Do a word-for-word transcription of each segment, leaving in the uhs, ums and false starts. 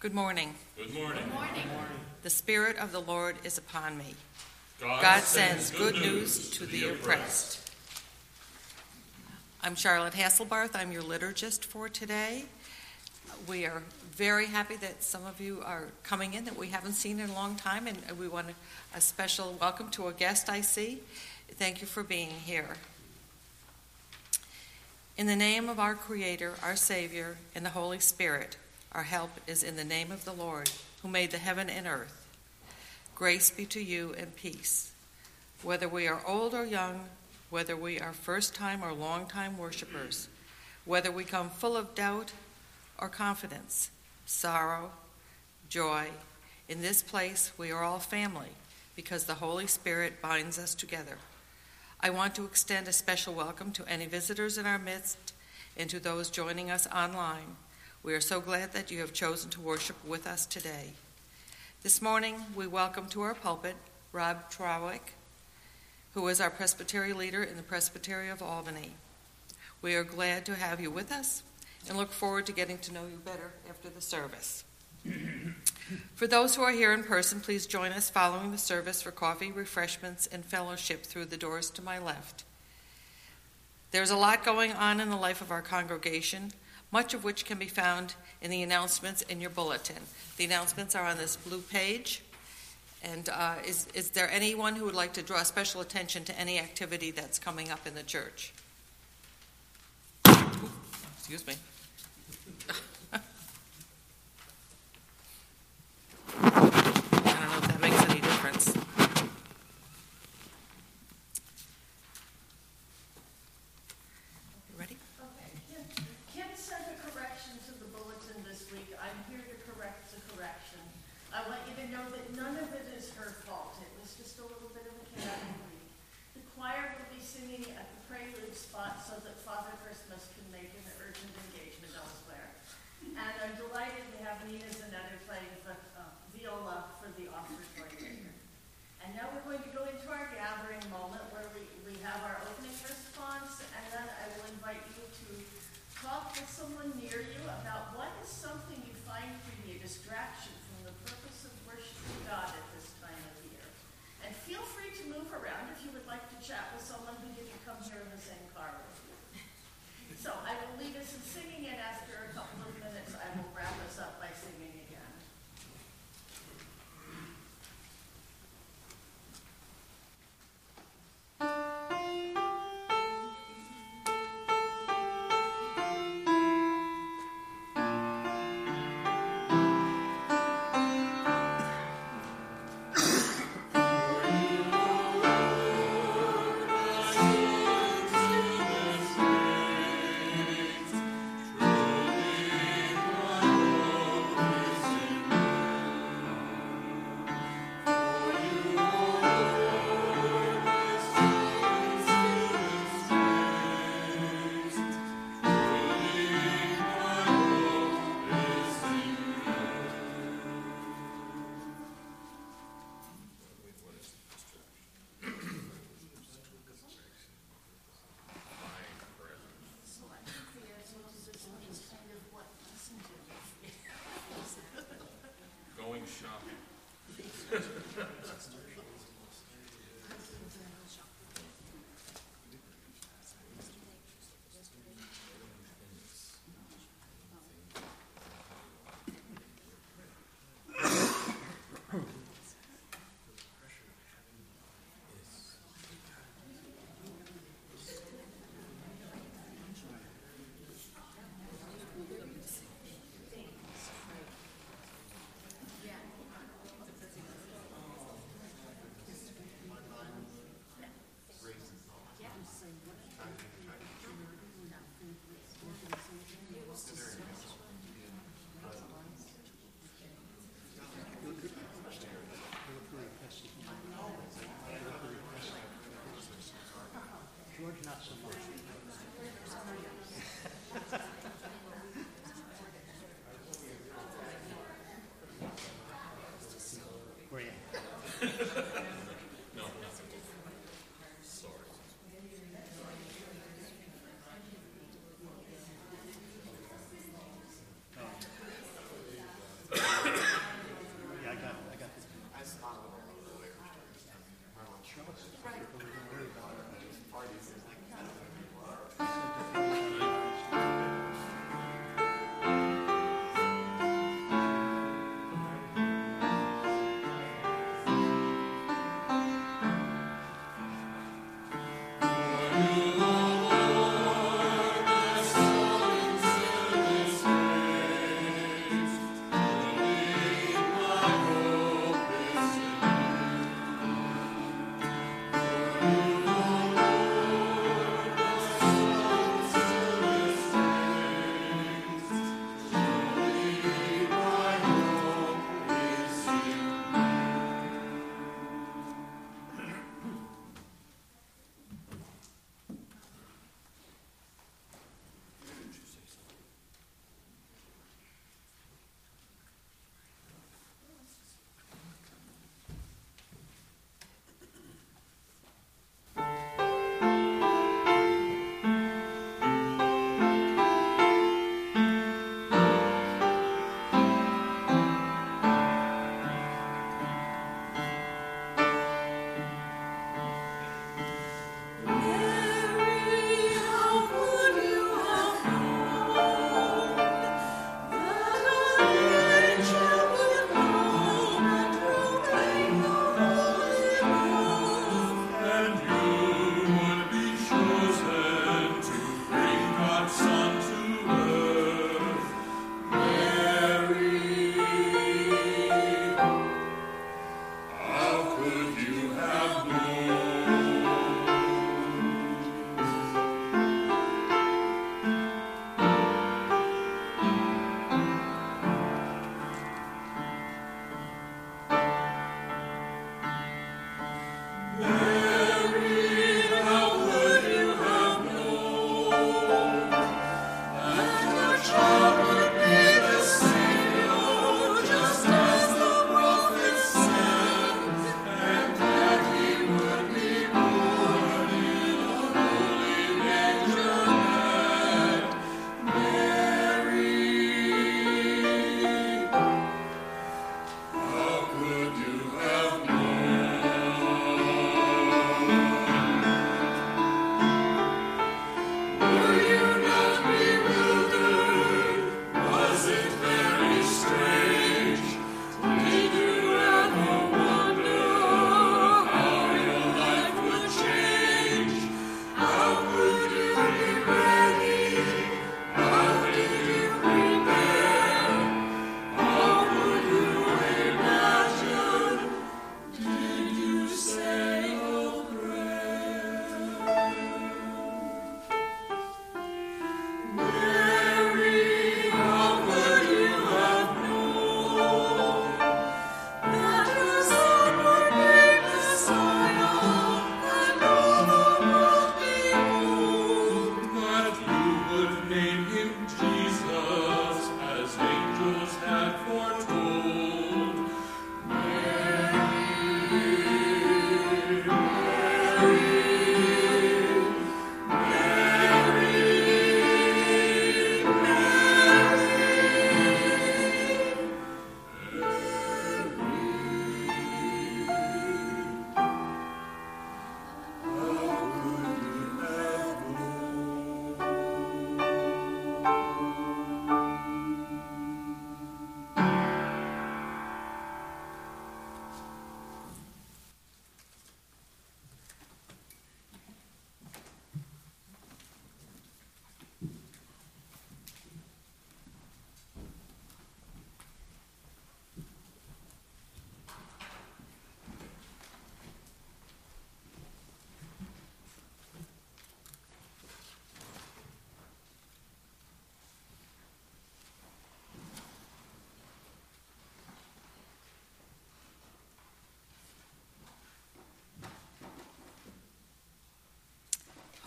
Good morning. Good morning. Good morning. The Spirit of the Lord is upon me. God, God sends good news to the oppressed. I'm Charlotte Hasselbarth. I'm your liturgist for today. We are very happy that some of you are coming in that we haven't seen in a long time, and we want a special welcome to a guest I see. Thank you for being here. In the name of our Creator, our Savior, and the Holy Spirit, our help is in the name of the Lord, who made the heaven and earth. Grace be to you and peace. Whether we are old or young, whether we are first-time or long-time worshipers, whether we come full of doubt or confidence, sorrow, joy, in this place we are all family because the Holy Spirit binds us together. I want to extend a special welcome to any visitors in our midst and to those joining us online. We are so glad that you have chosen to worship with us today. This morning, we welcome to our pulpit Rob Trawick, who is our presbytery leader in the Presbytery of Albany. We are glad to have you with us and look forward to getting to know you better after the service. For those who are here in person, please join us following the service for coffee, refreshments, and fellowship through the doors to my left. There's a lot going on in the life of our congregation, much of which can be found in the announcements in your bulletin. The announcements are on this blue page. And uh, is, is there anyone who would like to draw special attention to any activity that's coming up in the church? Ooh, excuse me. I don't know if that makes any difference. Nina Zanetta playing the uh, viola for the Oxford Choir. And now we're going to go into our gathering moment where we, we have our opening response, and then I will invite you to talk with someone near you about what is something you find to be a distraction from the purpose of worshiping God at this time of year. And feel free to move around if you would like to chat with someone who didn't come here in the same car with you. So I will lead us in singing, and after a couple of minutes, I will wrap us up by singing again.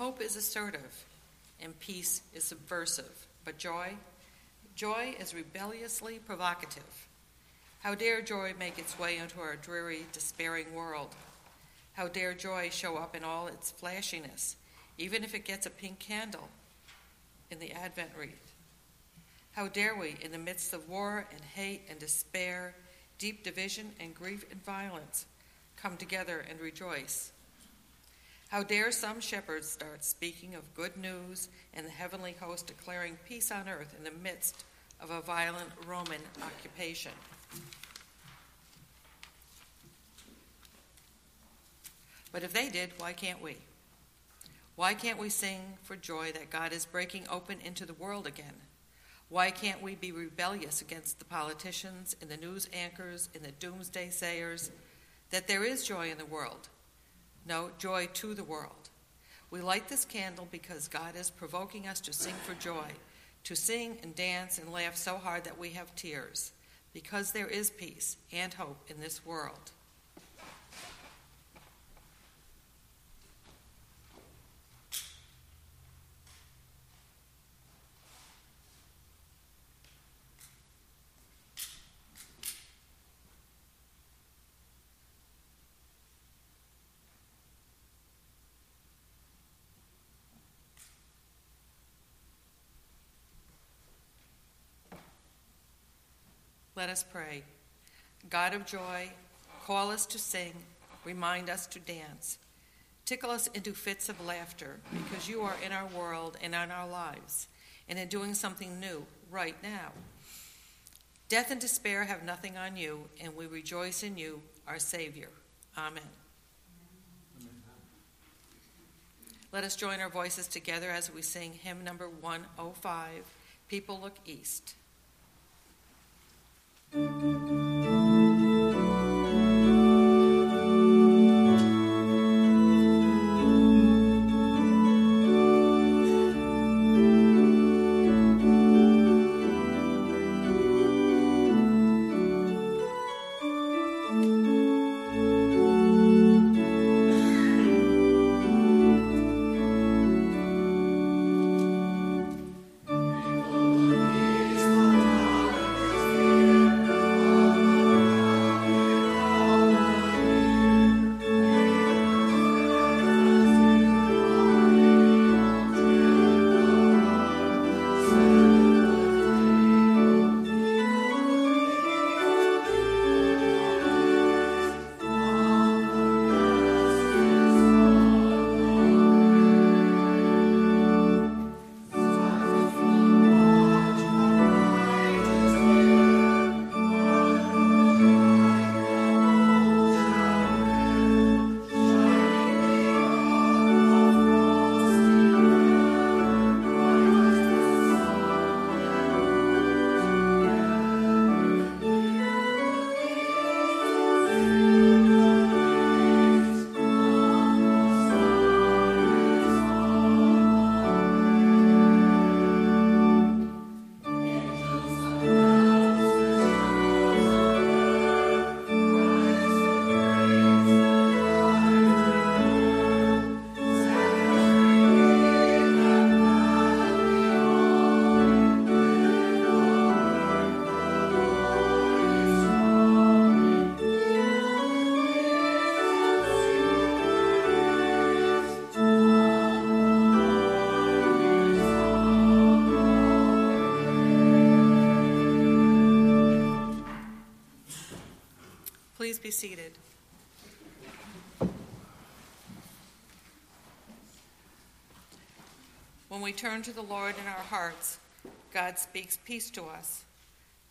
Hope is assertive, and peace is subversive. But joy, joy is rebelliously provocative. How dare joy make its way into our dreary, despairing world? How dare joy show up in all its flashiness, even if it gets a pink candle in the Advent wreath? How dare we, in the midst of war and hate and despair, deep division and grief and violence, come together and rejoice? How dare some shepherds start speaking of good news and the heavenly host declaring peace on earth in the midst of a violent Roman occupation? But if they did, why can't we? Why can't we sing for joy that God is breaking open into the world again? Why can't we be rebellious against the politicians and the news anchors and the doomsday sayers that there is joy in the world? No, joy to the world. We light this candle because God is provoking us to sing for joy, to sing and dance and laugh so hard that we have tears, because there is peace and hope in this world. Let us pray. God of joy, call us to sing, remind us to dance. Tickle us into fits of laughter, because you are in our world and in our lives, and in doing something new right now. Death and despair have nothing on you, and we rejoice in you, our Savior. Amen. Amen. Let us join our voices together as we sing hymn number one oh five, People Look East. Thank you. Please be seated. When we turn to the Lord in our hearts, God speaks peace to us.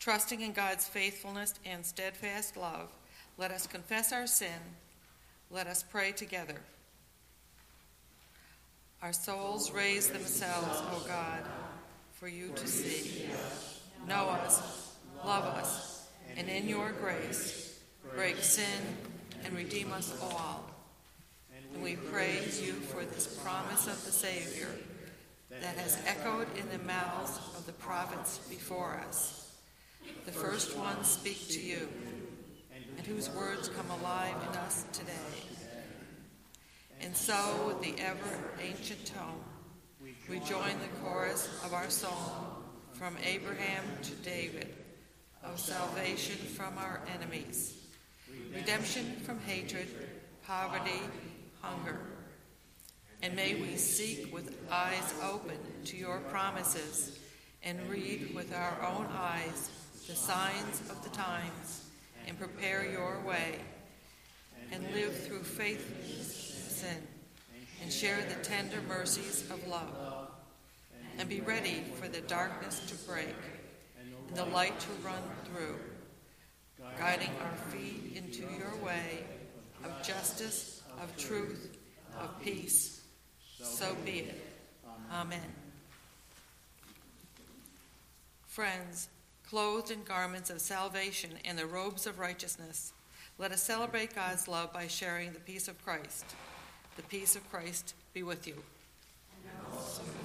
Trusting in God's faithfulness and steadfast love, let us confess our sin. Let us pray together. Our souls raise themselves, O God, for you to see, know us, love us, and in your grace, break sin and redeem us all. And we praise you for this promise of the Savior that has echoed in the mouths of the prophets before us. The first ones speak to you, and whose words come alive in us today. and so with the ever-ancient tone, we join the chorus of our song, From Abraham to David, of salvation from our enemies, redemption from hatred, poverty, hunger. And may we seek with eyes open to your promises and read with our own eyes the signs of the times and prepare your way and live through faithfulness in sin and share the tender mercies of love and be ready for the darkness to break and the light to run through, guiding our feet into your way of justice, of truth, of peace. So be it. Amen. Friends, clothed in garments of salvation and the robes of righteousness, let us celebrate God's love by sharing the peace of Christ. The peace of Christ be with you. And also with you.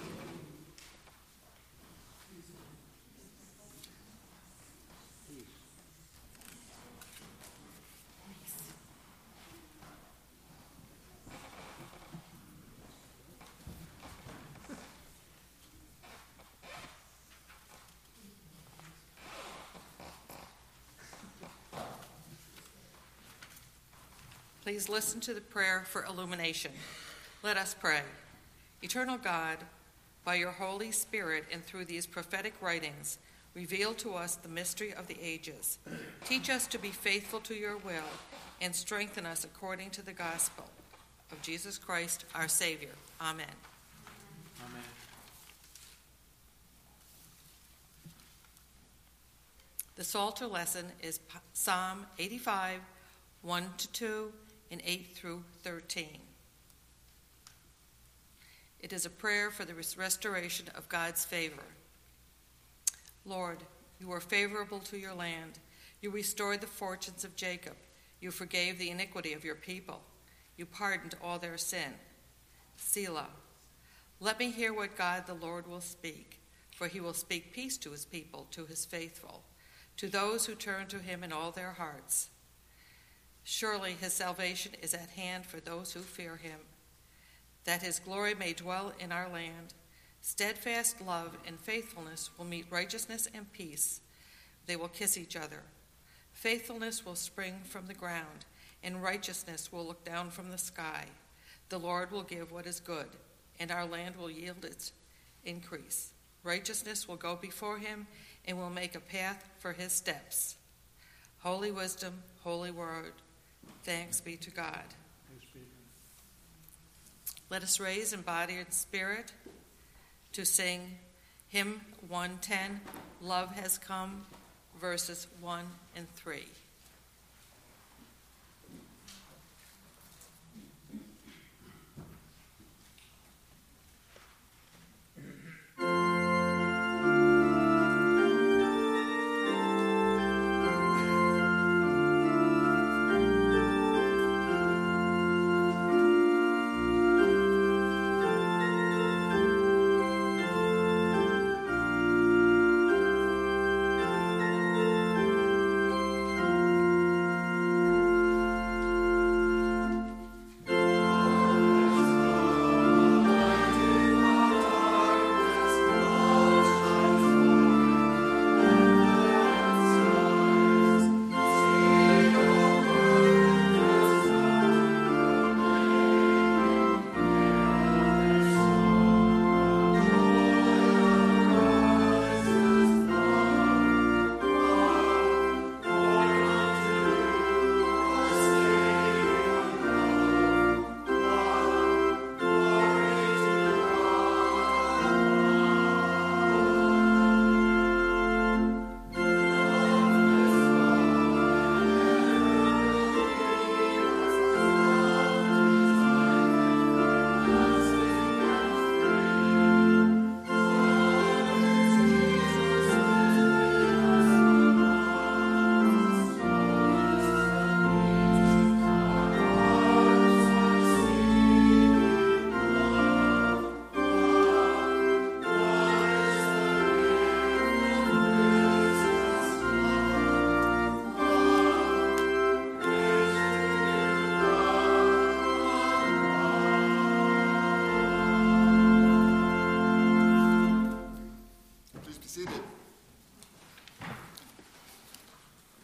Please listen to the prayer for illumination. Let us pray. Eternal God, by your Holy Spirit and through these prophetic writings, reveal to us the mystery of the ages. Teach us to be faithful to your will and strengthen us according to the gospel of Jesus Christ, our Savior. Amen. Amen. The Psalter lesson is Psalm eighty-five, one to two, in eight through thirteen. It is a prayer for the restoration of God's favor. Lord, you were favorable to your land. You restored the fortunes of Jacob. You forgave the iniquity of your people. You pardoned all their sin. Selah. Let me hear what God the Lord will speak, for he will speak peace to his people, to his faithful, to those who turn to him in all their hearts. Surely his salvation is at hand for those who fear him, that his glory may dwell in our land. Steadfast love and faithfulness will meet righteousness and peace. They will kiss each other. Faithfulness will spring from the ground, and righteousness will look down from the sky. The Lord will give what is good, and our land will yield its increase. Righteousness will go before him and will make a path for his steps. Holy wisdom, holy word. Thanks be to God. Let us raise in body and spirit to sing hymn one ten, Love Has Come, verses one and three. Thank you.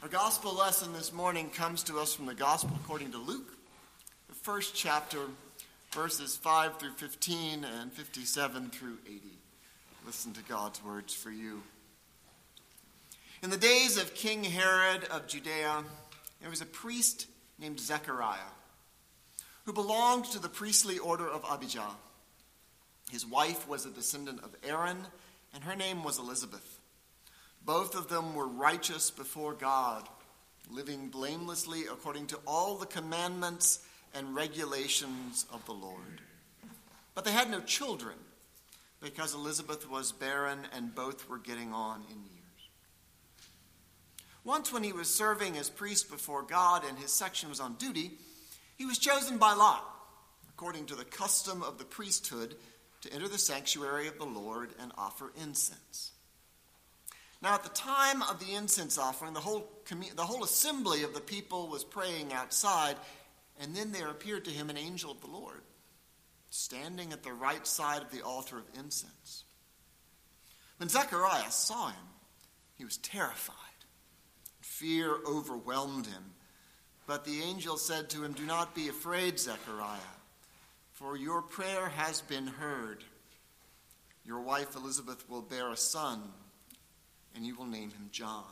Our gospel lesson this morning comes to us from the gospel according to Luke, the first chapter, verses five through fifteen and fifty-seven through eighty. Listen to God's words for you. In the days of King Herod of Judea, there was a priest named Zechariah, who belonged to the priestly order of Abijah. His wife was a descendant of Aaron, and her name was Elizabeth. Both of them were righteous before God, living blamelessly according to all the commandments and regulations of the Lord. But they had no children, because Elizabeth was barren and both were getting on in years. Once when he was serving as priest before God and his section was on duty, he was chosen by lot, according to the custom of the priesthood, to enter the sanctuary of the Lord and offer incense. Now, at the time of the incense offering, the whole commu- the whole assembly of the people was praying outside, and then there appeared to him an angel of the Lord, standing at the right side of the altar of incense. When Zechariah saw him, he was terrified. Fear overwhelmed him. But the angel said to him, "Do not be afraid, Zechariah, for your prayer has been heard. Your wife Elizabeth will bear a son, and you will name him John."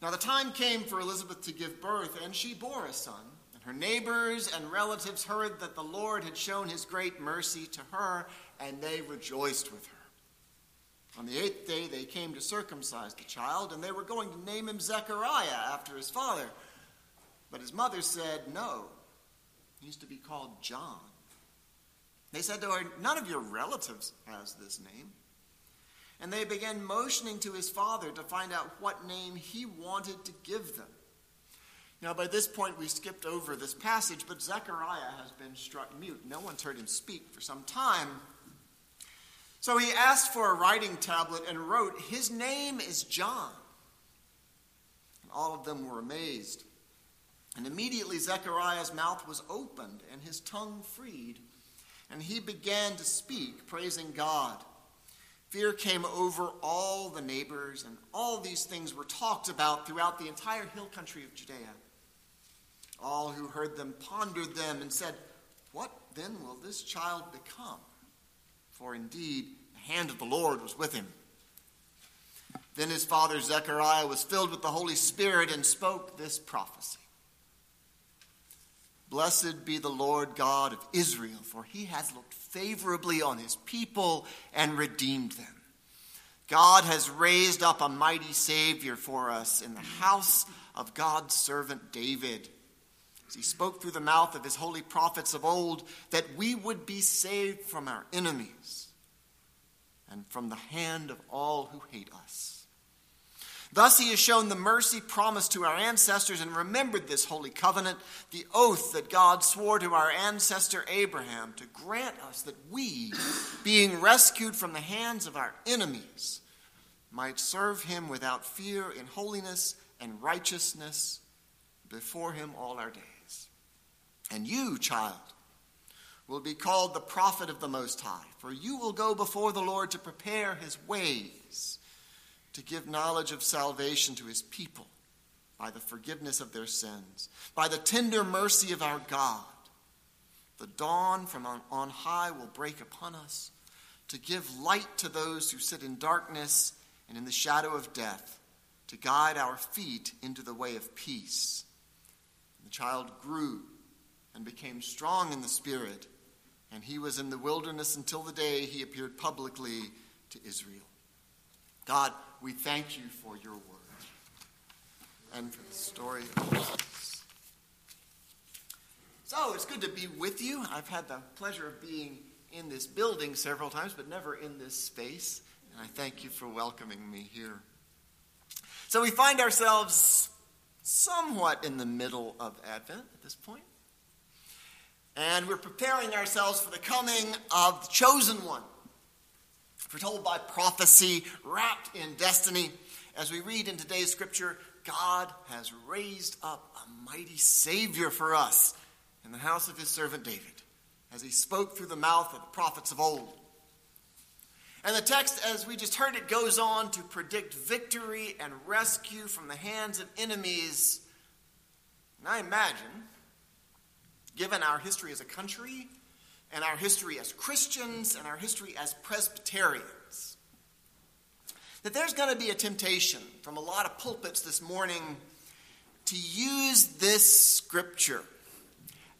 Now the time came for Elizabeth to give birth, and she bore a son. And her neighbors and relatives heard that the Lord had shown his great mercy to her, and they rejoiced with her. On the eighth day they came to circumcise the child, and they were going to name him Zechariah after his father. But his mother said, "No, he used to be called John." They said to her, "None of your relatives has this name." And they began motioning to his father to find out what name he wanted to give them. Now, by this point, we skipped over this passage, but Zechariah has been struck mute. No one's heard him speak for some time. So he asked for a writing tablet and wrote, "His name is John." And all of them were amazed. And immediately Zechariah's mouth was opened and his tongue freed. And he began to speak, praising God. Fear came over all the neighbors, and all these things were talked about throughout the entire hill country of Judea. All who heard them pondered them and said, "What then will this child become?" For indeed, the hand of the Lord was with him. Then his father Zechariah was filled with the Holy Spirit and spoke this prophecy. "Blessed be the Lord God of Israel, for he has looked favorably on his people and redeemed them. God has raised up a mighty Savior for us in the house of God's servant David, as he spoke through the mouth of his holy prophets of old, that we would be saved from our enemies and from the hand of all who hate us. Thus he has shown the mercy promised to our ancestors and remembered this holy covenant, the oath that God swore to our ancestor Abraham, to grant us that we, being rescued from the hands of our enemies, might serve him without fear in holiness and righteousness before him all our days. And you, child, will be called the prophet of the Most High, for you will go before the Lord to prepare his ways, to give knowledge of salvation to his people by the forgiveness of their sins, by the tender mercy of our God. The dawn from on high will break upon us to give light to those who sit in darkness and in the shadow of death, to guide our feet into the way of peace." And the child grew and became strong in the spirit, and he was in the wilderness until the day he appeared publicly to Israel. God, we thank you for your word and for the story of Jesus. So it's good to be with you. I've had the pleasure of being in this building several times, but never in this space. And I thank you for welcoming me here. So we find ourselves somewhat in the middle of Advent at this point. And we're preparing ourselves for the coming of the chosen one, foretold by prophecy, wrapped in destiny. As we read in today's scripture, God has raised up a mighty Savior for us in the house of his servant David, as he spoke through the mouth of the prophets of old. And the text, as we just heard it, goes on to predict victory and rescue from the hands of enemies. And I imagine, given our history as a country, and our history as Christians, and our history as Presbyterians, that there's going to be a temptation from a lot of pulpits this morning to use this scripture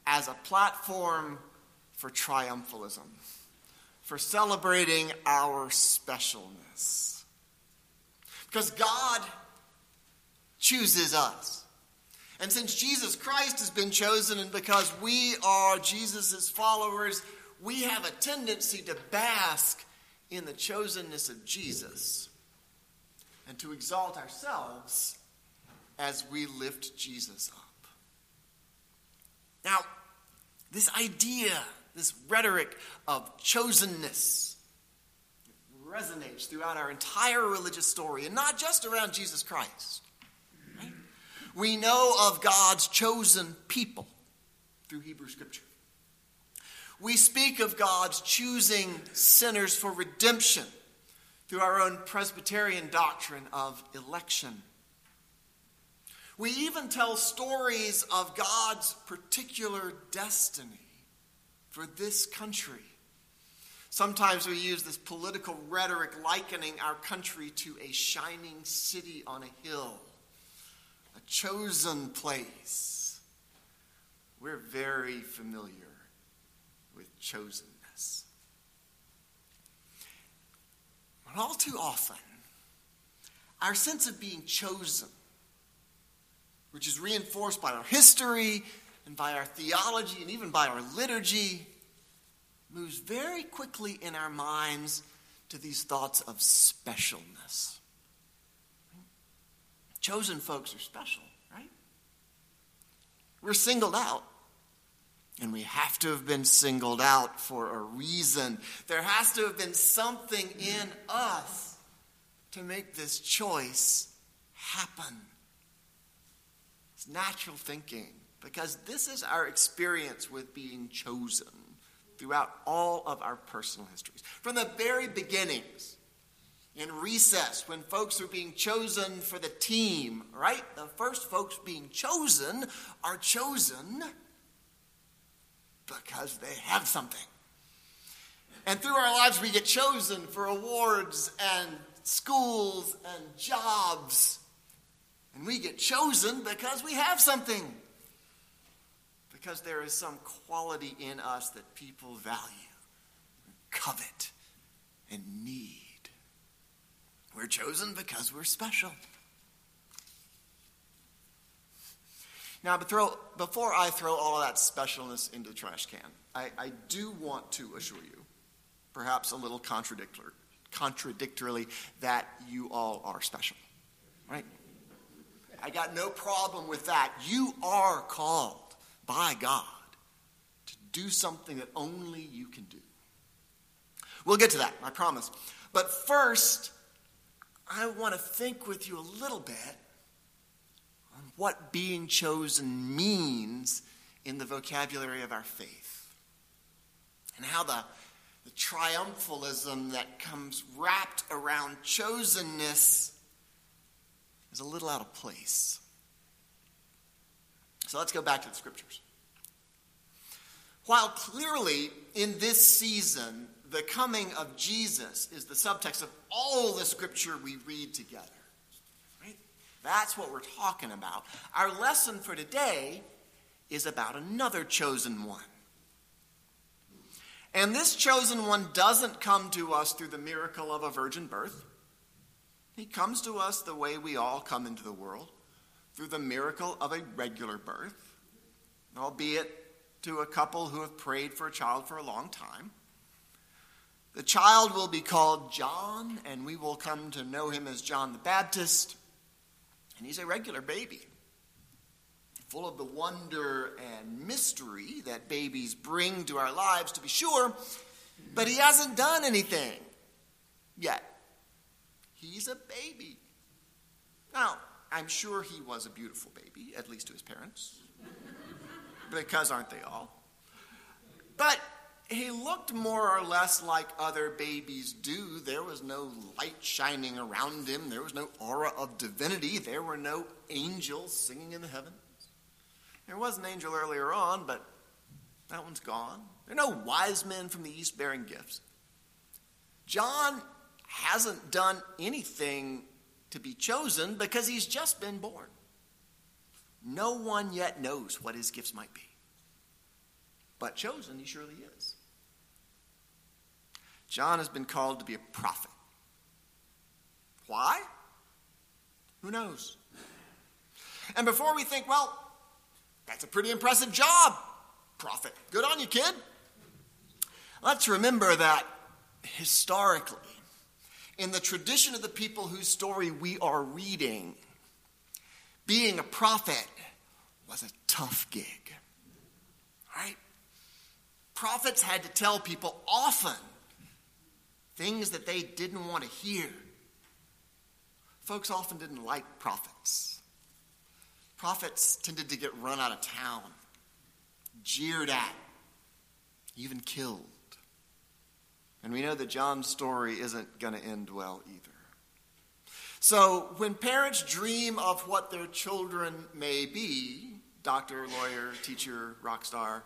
as a platform for triumphalism, for celebrating our specialness. Because God chooses us. And since Jesus Christ has been chosen, and because we are Jesus' followers, we have a tendency to bask in the chosenness of Jesus and to exalt ourselves as we lift Jesus up. Now, this idea, this rhetoric of chosenness, resonates throughout our entire religious story, and not just around Jesus Christ. We know of God's chosen people through Hebrew Scripture. We speak of God's choosing sinners for redemption through our own Presbyterian doctrine of election. We even tell stories of God's particular destiny for this country. Sometimes we use this political rhetoric likening our country to a shining city on a hill. A chosen place. We're very familiar with chosenness. But all too often, our sense of being chosen, which is reinforced by our history and by our theology and even by our liturgy, moves very quickly in our minds to these thoughts of specialness. Chosen folks are special, right? We're singled out. And we have to have been singled out for a reason. There has to have been something in us to make this choice happen. It's natural thinking, because this is our experience with being chosen throughout all of our personal histories. From the very beginnings, in recess, when folks are being chosen for the team, right? The first folks being chosen are chosen because they have something. And through our lives, we get chosen for awards and schools and jobs. And we get chosen because we have something. Because there is some quality in us that people value, covet, and need. We're chosen because we're special. Now, but throw, before I throw all of that specialness into the trash can, I, I do want to assure you, perhaps a little contradictor, contradictorily, that you all are special, right? I got no problem with that. You are called by God to do something that only you can do. We'll get to that, I promise. But first, I want to think with you a little bit on what being chosen means in the vocabulary of our faith, and how the, the triumphalism that comes wrapped around chosenness is a little out of place. So let's go back to the scriptures. While clearly in this season, the coming of Jesus is the subtext of all the scripture we read together, right? That's what we're talking about. Our lesson for today is about another chosen one. And this chosen one doesn't come to us through the miracle of a virgin birth. He comes to us the way we all come into the world, through the miracle of a regular birth, albeit to a couple who have prayed for a child for a long time. The child will be called John, and we will come to know him as John the Baptist. And he's a regular baby, full of the wonder and mystery that babies bring to our lives, to be sure. But he hasn't done anything yet. He's a baby. Now, I'm sure he was a beautiful baby, at least to his parents, because aren't they all? But he looked more or less like other babies do. There was no light shining around him. There was no aura of divinity. There were no angels singing in the heavens. There was an angel earlier on, but that one's gone. There are no wise men from the east bearing gifts. John hasn't done anything to be chosen because he's just been born. No one yet knows what his gifts might be. But chosen, he surely is. John has been called to be a prophet. Why? Who knows? And before we think, well, that's a pretty impressive job, prophet. Good on you, kid. Let's remember that historically, in the tradition of the people whose story we are reading, being a prophet was a tough gig. Right? Prophets had to tell people often things that they didn't want to hear. Folks often didn't like prophets. Prophets tended to get run out of town, jeered at, even killed. And we know that John's story isn't going to end well either. So when parents dream of what their children may be, doctor, lawyer, teacher, rock star,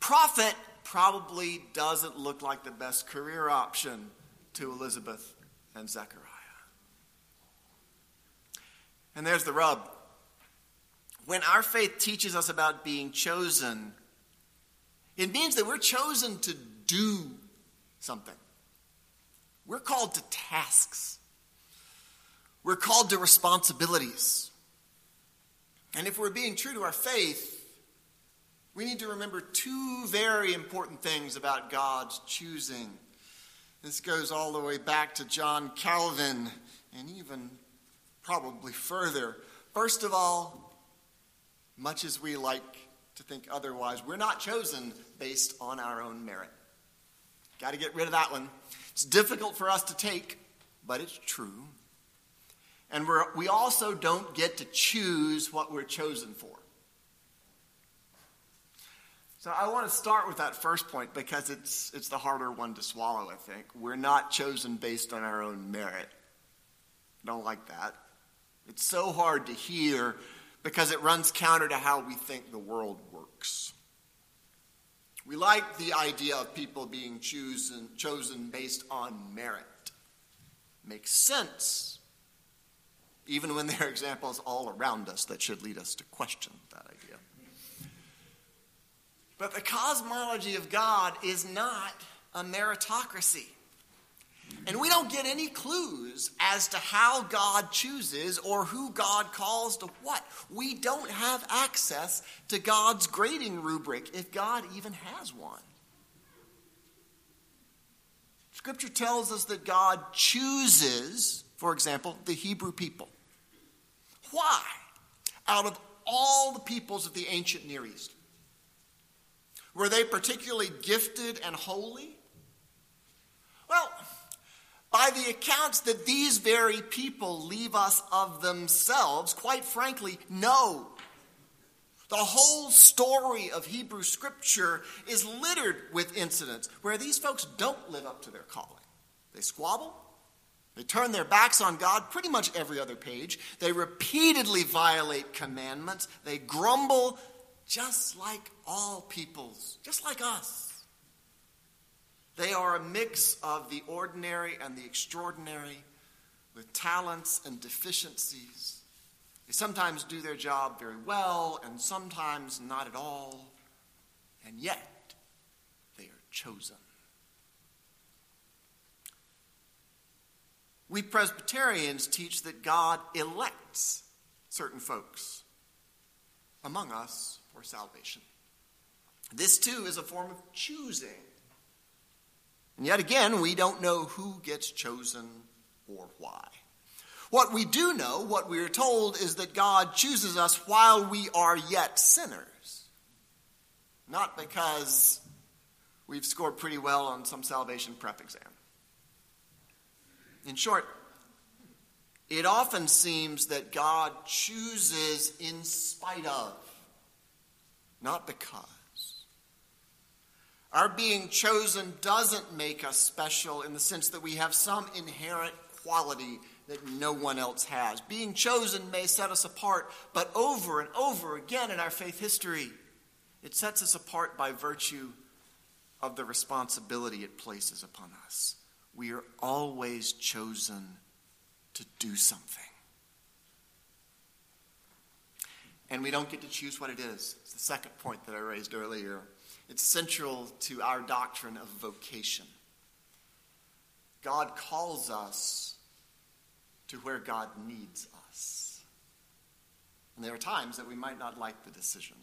prophet probably doesn't look like the best career option to Elizabeth and Zechariah. And there's the rub. When our faith teaches us about being chosen, it means that we're chosen to do something. We're called to tasks. We're called to responsibilities. And if we're being true to our faith, we need to remember two very important things about God's choosing. This goes all the way back to John Calvin and even probably further. First of all, much as we like to think otherwise, we're not chosen based on our own merit. Got to get rid of that one. It's difficult for us to take, but it's true. And we're, we also don't get to choose what we're chosen for. So I want to start with that first point because it's it's the harder one to swallow, I think. We're not chosen based on our own merit. I don't like that. It's so hard to hear because it runs counter to how we think the world works. We like the idea of people being chosen, chosen based on merit. Makes sense, even when there are examples all around us that should lead us to question that idea. But the cosmology of God is not a meritocracy. And we don't get any clues as to how God chooses or who God calls to what. We don't have access to God's grading rubric, if God even has one. Scripture tells us that God chooses, for example, the Hebrew people. Why? Out of all the peoples of the ancient Near East, were they particularly gifted and holy? Well, by the accounts that these very people leave us of themselves, quite frankly, no. The whole story of Hebrew Scripture is littered with incidents where these folks don't live up to their calling. They squabble. They turn their backs on God pretty much every other page. They repeatedly violate commandments. They grumble. Just like all peoples, just like us. They are a mix of the ordinary and the extraordinary, with talents and deficiencies. They sometimes do their job very well and sometimes not at all. And yet, they are chosen. We Presbyterians teach that God elects certain folks among us for salvation. This too is a form of choosing. And yet again, we don't know who gets chosen or why. What we do know, what we are told, is that God chooses us while we are yet sinners. Not because we've scored pretty well on some salvation prep exam. In short, it often seems that God chooses in spite of, not because. Our being chosen doesn't make us special in the sense that we have some inherent quality that no one else has. Being chosen may set us apart, but over and over again in our faith history, it sets us apart by virtue of the responsibility it places upon us. We are always chosen to do something. And we don't get to choose what it is. It's the second point that I raised earlier. It's central to our doctrine of vocation. God calls us to where God needs us. And there are times that we might not like the decision.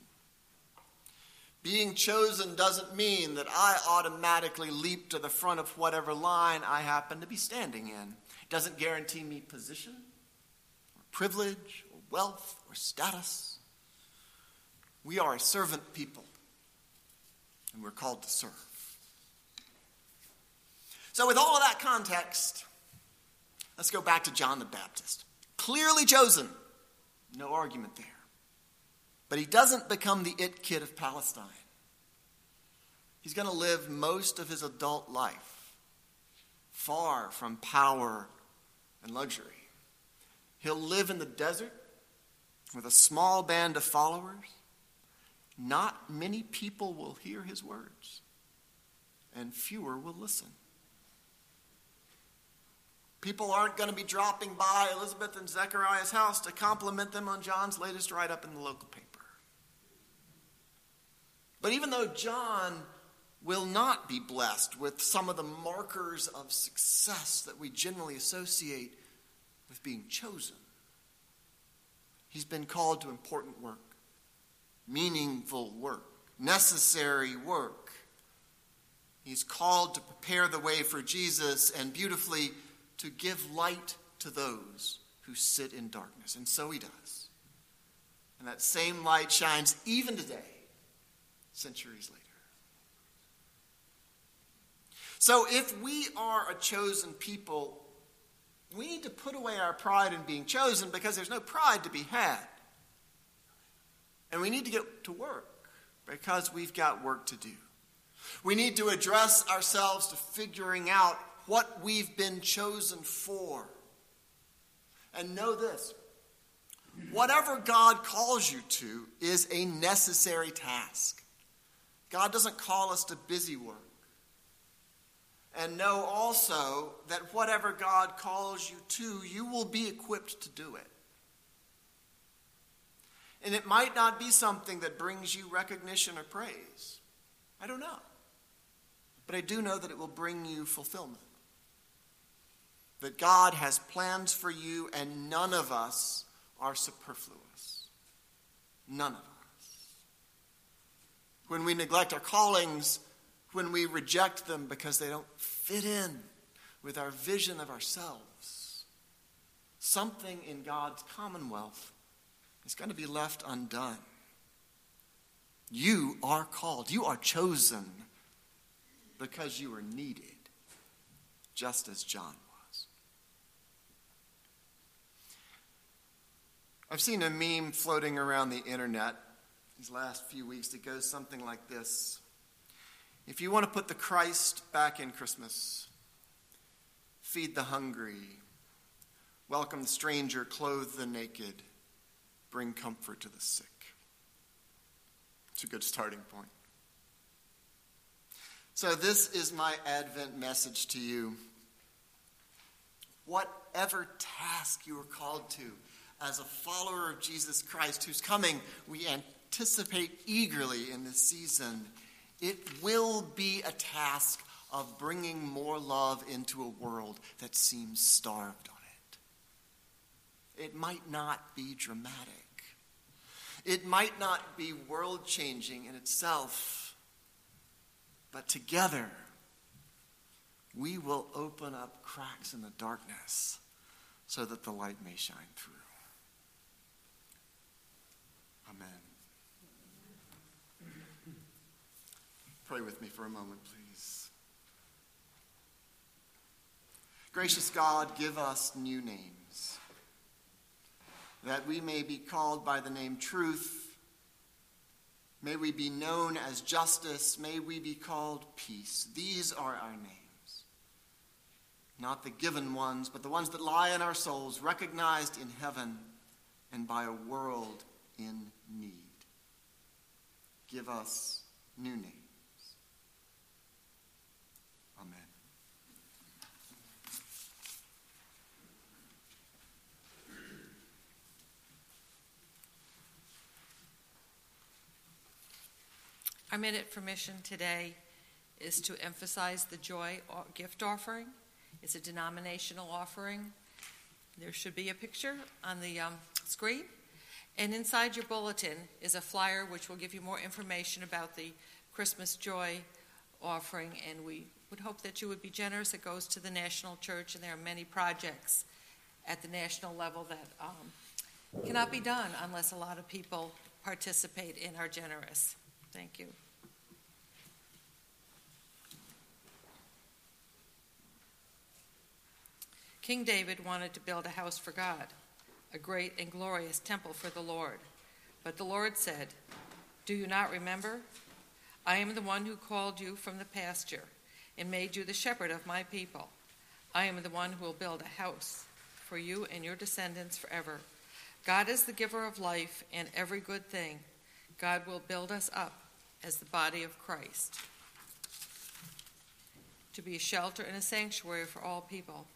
Being chosen doesn't mean that I automatically leap to the front of whatever line I happen to be standing in. It doesn't guarantee me position, or privilege, or wealth, or status. We are a servant people, and we're called to serve. So with all of that context, let's go back to John the Baptist. Clearly chosen. No argument there. But he doesn't become the it kid of Palestine. He's going to live most of his adult life far from power and luxury. He'll live in the desert with a small band of followers. Not many people will hear his words, and fewer will listen. People aren't going to be dropping by Elizabeth and Zechariah's house to compliment them on John's latest write-up in the local paper. But even though John will not be blessed with some of the markers of success that we generally associate with being chosen, he's been called to important work, meaningful work, necessary work. He's called to prepare the way for Jesus and beautifully to give light to those who sit in darkness. And so he does. And that same light shines even today, centuries later. So if we are a chosen people, we need to put away our pride in being chosen, because there's no pride to be had. And we need to get to work, because we've got work to do. We need to address ourselves to figuring out what we've been chosen for. And know this, whatever God calls you to is a necessary task. God doesn't call us to busy work. And know also that whatever God calls you to, you will be equipped to do it. And it might not be something that brings you recognition or praise. I don't know. But I do know that it will bring you fulfillment. That God has plans for you, and none of us are superfluous. None of us. When we neglect our callings, when we reject them because they don't fit in with our vision of ourselves, something in God's commonwealth is going to be left undone. You are called. You are chosen because you are needed, just as John was. I've seen a meme floating around the internet these last few weeks that goes something like this. If you want to put the Christ back in Christmas, feed the hungry, welcome the stranger, clothe the naked, bring comfort to the sick. It's a good starting point. So this is my Advent message to you. Whatever task you are called to, as a follower of Jesus Christ who's coming, we anticipate eagerly in this season, it will be a task of bringing more love into a world that seems starved on it. It might not be dramatic. It might not be world-changing in itself. But together, we will open up cracks in the darkness so that the light may shine through. Amen. Pray with me for a moment, please. Gracious God, give us new names, that we may be called by the name truth May we be known as justice. May we be called peace. These are our names. Not the given ones, but the ones that lie in our souls, recognized in heaven and by a world in need. Give us new names. Amen. Our minute for mission today is to emphasize the joy gift offering. It's a denominational offering. There should be a picture on the um, screen. And inside your bulletin is a flyer which will give you more information about the Christmas Joy offering. And we would hope that you would be generous. It goes to the National Church, and there are many projects at the national level that um, cannot be done unless a lot of people participate and are generous. Thank you. King David wanted to build a house for God, a great and glorious temple for the Lord. But the Lord said, "Do you not remember? I am the one who called you from the pasture and made you the shepherd of my people. I am the one who will build a house for you and your descendants forever. God is the giver of life and every good thing. God will build us up as the body of Christ, to be a shelter and a sanctuary for all people.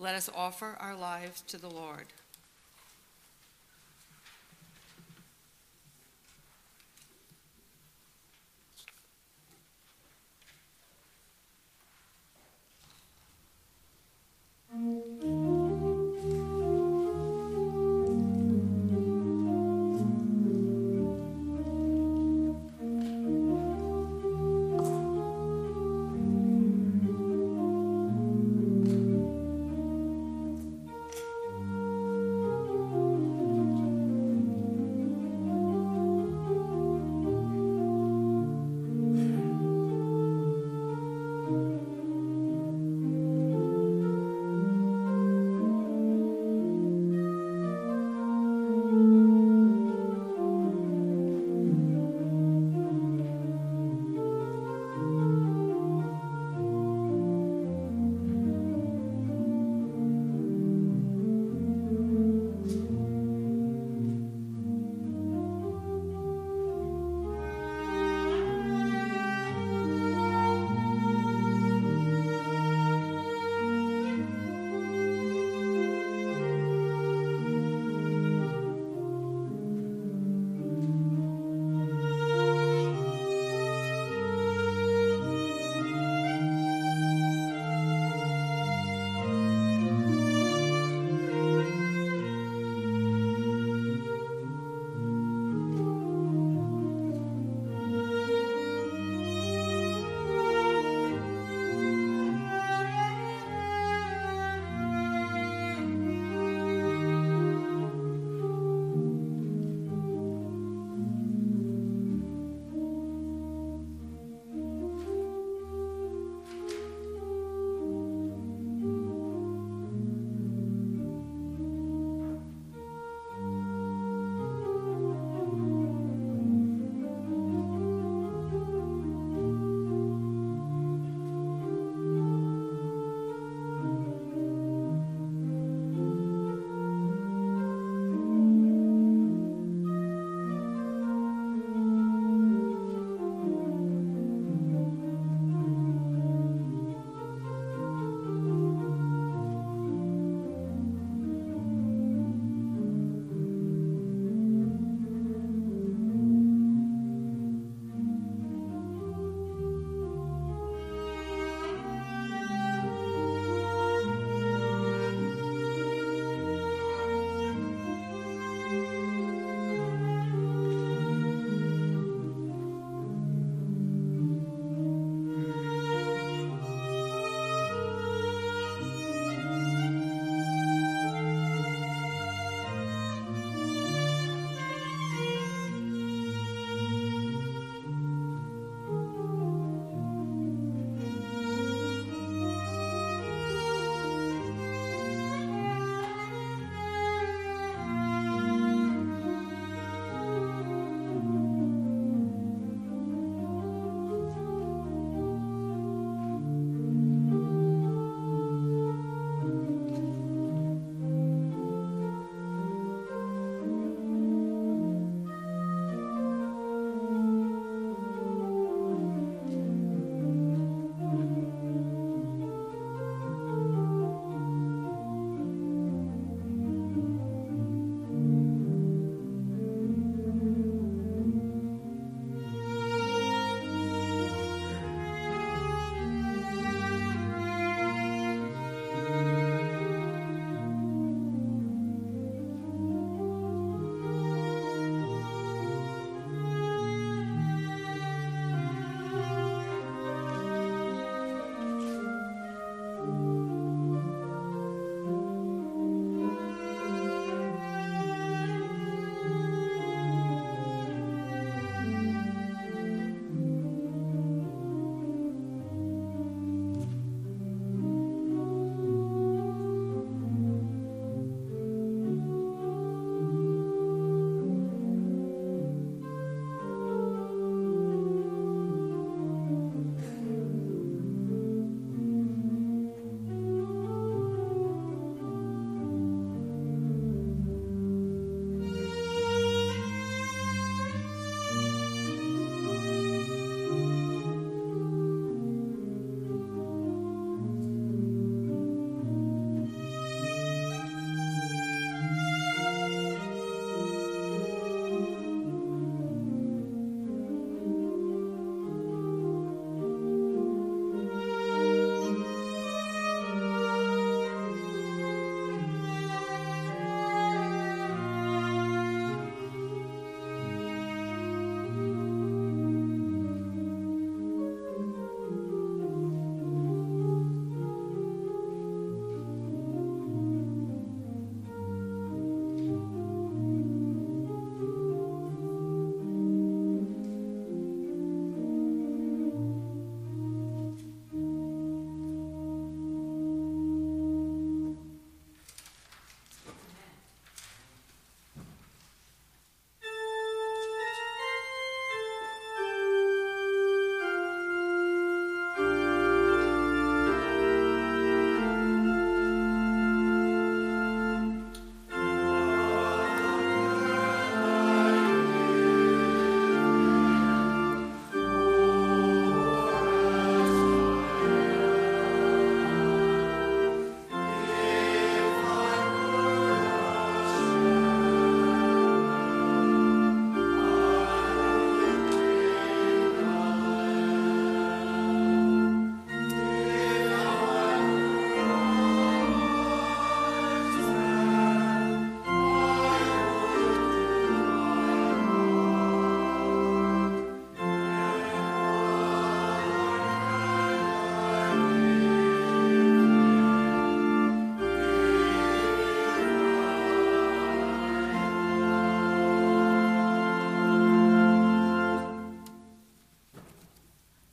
Let us offer our lives to the Lord."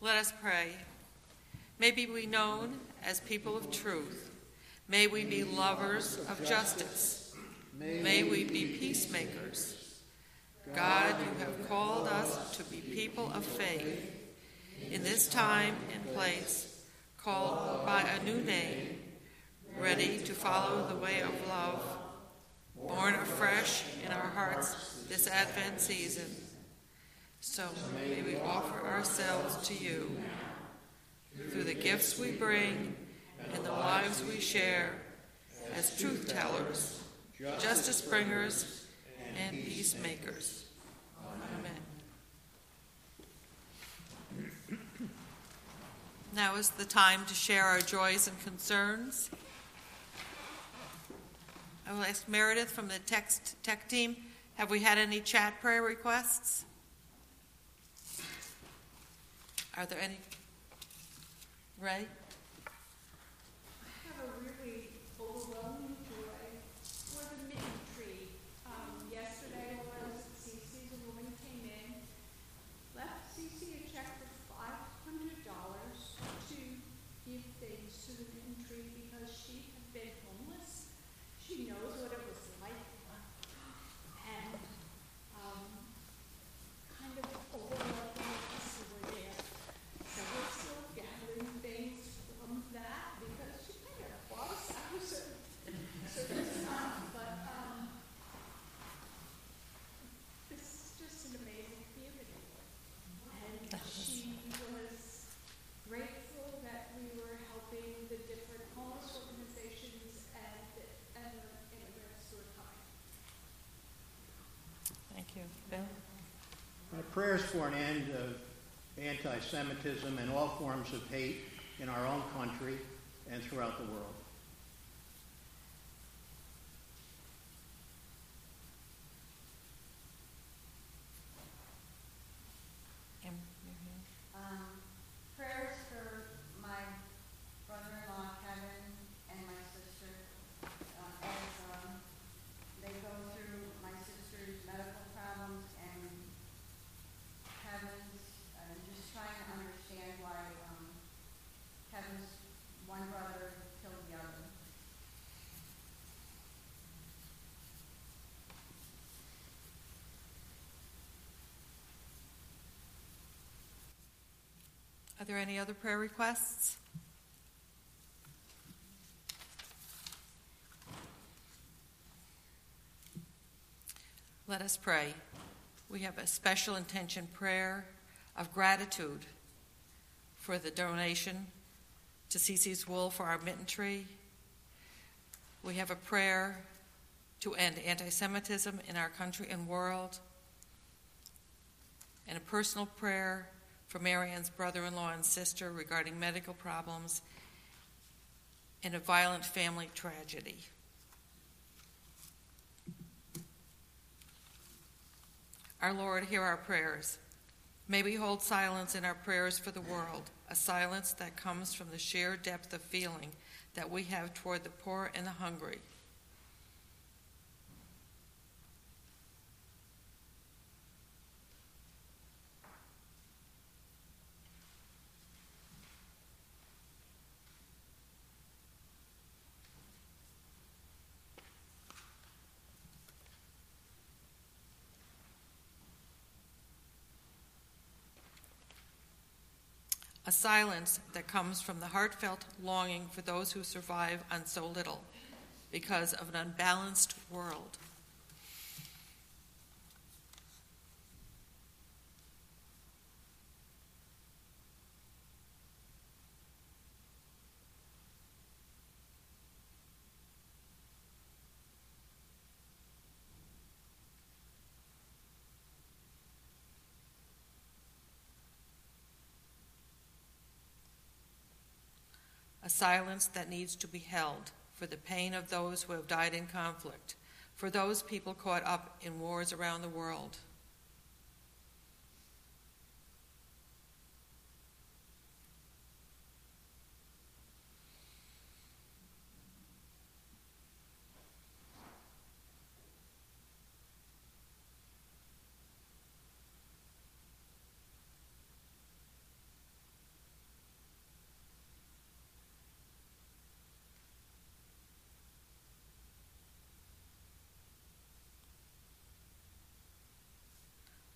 Let us pray. May we be known as people of truth. May we be lovers of justice. May we be peacemakers. God, you have called us to be people of faith. In this time and place, called by a new name, ready to follow the way of love, born afresh in our hearts this Advent season. So may we offer ourselves to you through the gifts we bring and the lives we share as truth tellers, justice bringers, and peacemakers. Amen. Now is the time to share our joys and concerns. I will ask Meredith from the text tech team, have we had any chat prayer requests? Are there any? Ray? I have a really overwhelming joy for the mitten tree. Um, yesterday was Cece's and a woman came in, left Cece a check for five hundred dollars to give things to the mitten tree because she had been homeless. She knows what it was like, and um, kind of overwhelming us were there. So we're still gathering things from that because she kind of was out of service, but um, this is just an amazing feeling. And she was grateful that we were helping the different homeless organizations and the immigrants who were coming. Thank you. Bill? My prayers for an end of anti-Semitism and all forms of hate in our own country and throughout the world. Are there any other prayer requests? Let us pray. We have a special intention prayer of gratitude for the donation to Cece's Wool for our mitten tree. We have a prayer to end anti-Semitism in our country and world, and a personal prayer for Marianne's brother-in-law and sister regarding medical problems and a violent family tragedy. Our Lord, hear our prayers. May we hold silence in our prayers for the world, a silence that comes from the sheer depth of feeling that we have toward the poor and the hungry. A silence that comes from the heartfelt longing for those who survive on so little because of an unbalanced world. A silence that needs to be held for the pain of those who have died in conflict, for those people caught up in wars around the world.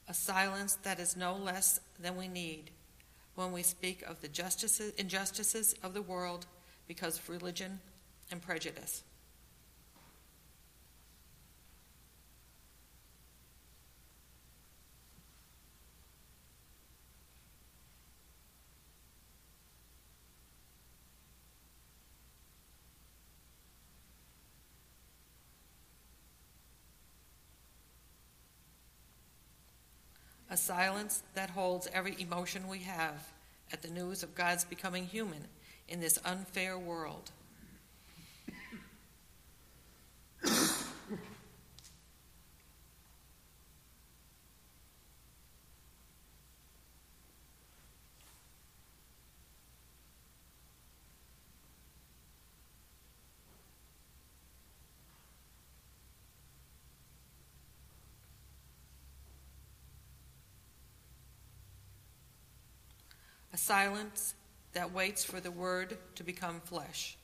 a silence that is no less than we need when we speak of the justices, injustices of the world because of religion and prejudice. A silence that holds every emotion we have at the news of God's becoming human in this unfair world. Silence that waits for the word to become flesh.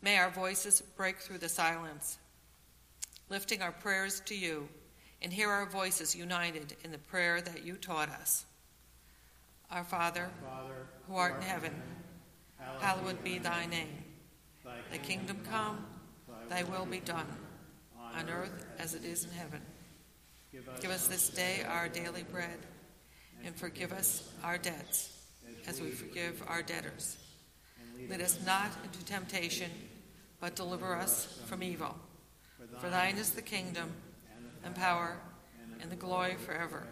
May our voices break through the silence, lifting our prayers to you, and hear our voices united in the prayer that you taught us. Our Father, Father who art in heaven, hallowed, hallowed be thy name. Thy, thy kingdom come, thy will be done, on earth as it is in heaven. Give us, Give us this day our daily bread, and forgive us our debts, as we forgive our debtors. Lead us not into temptation, but deliver us from evil. For thine is the kingdom, and power, and the glory forever.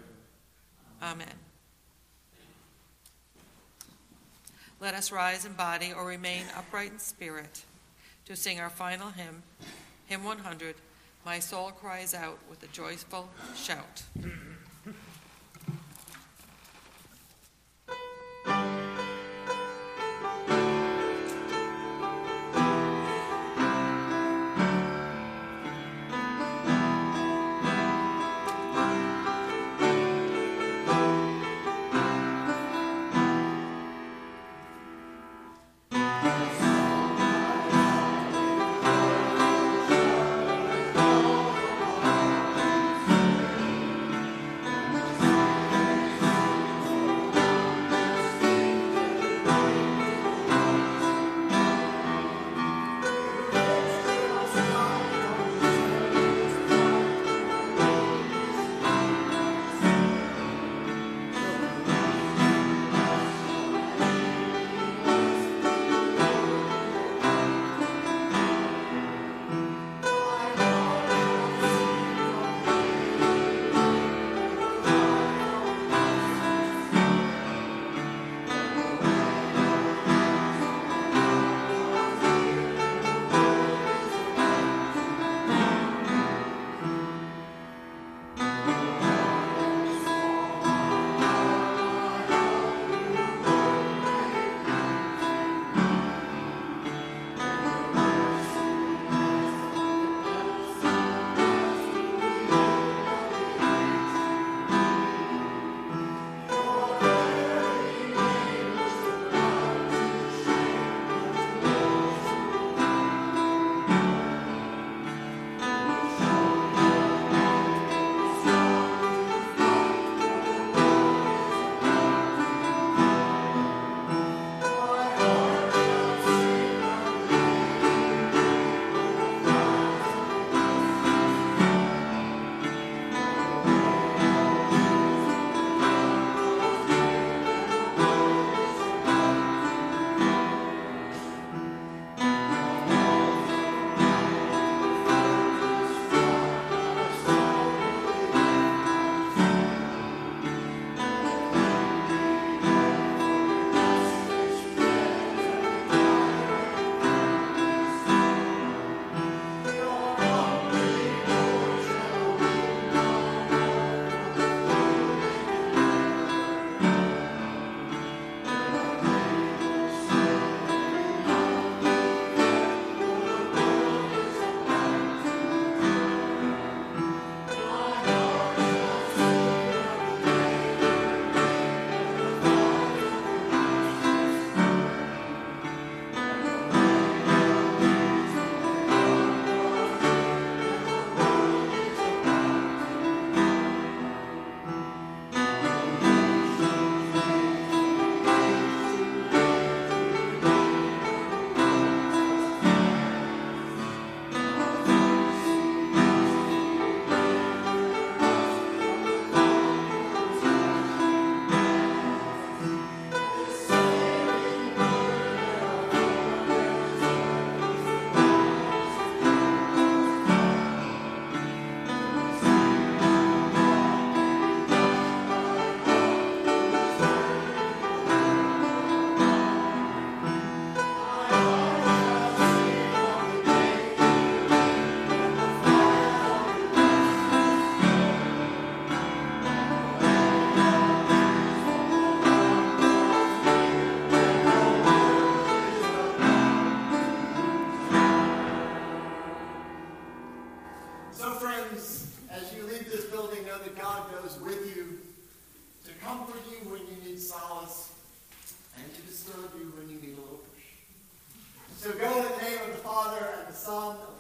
Amen. Let us rise in body or remain upright in spirit to sing our final hymn, hymn one hundred, My Soul Cries Out with a Joyful Shout. So friends, as you leave this building, know that God goes with you to comfort you when you need solace and to disturb you when you need a little push. So go in the name of the Father and the Son,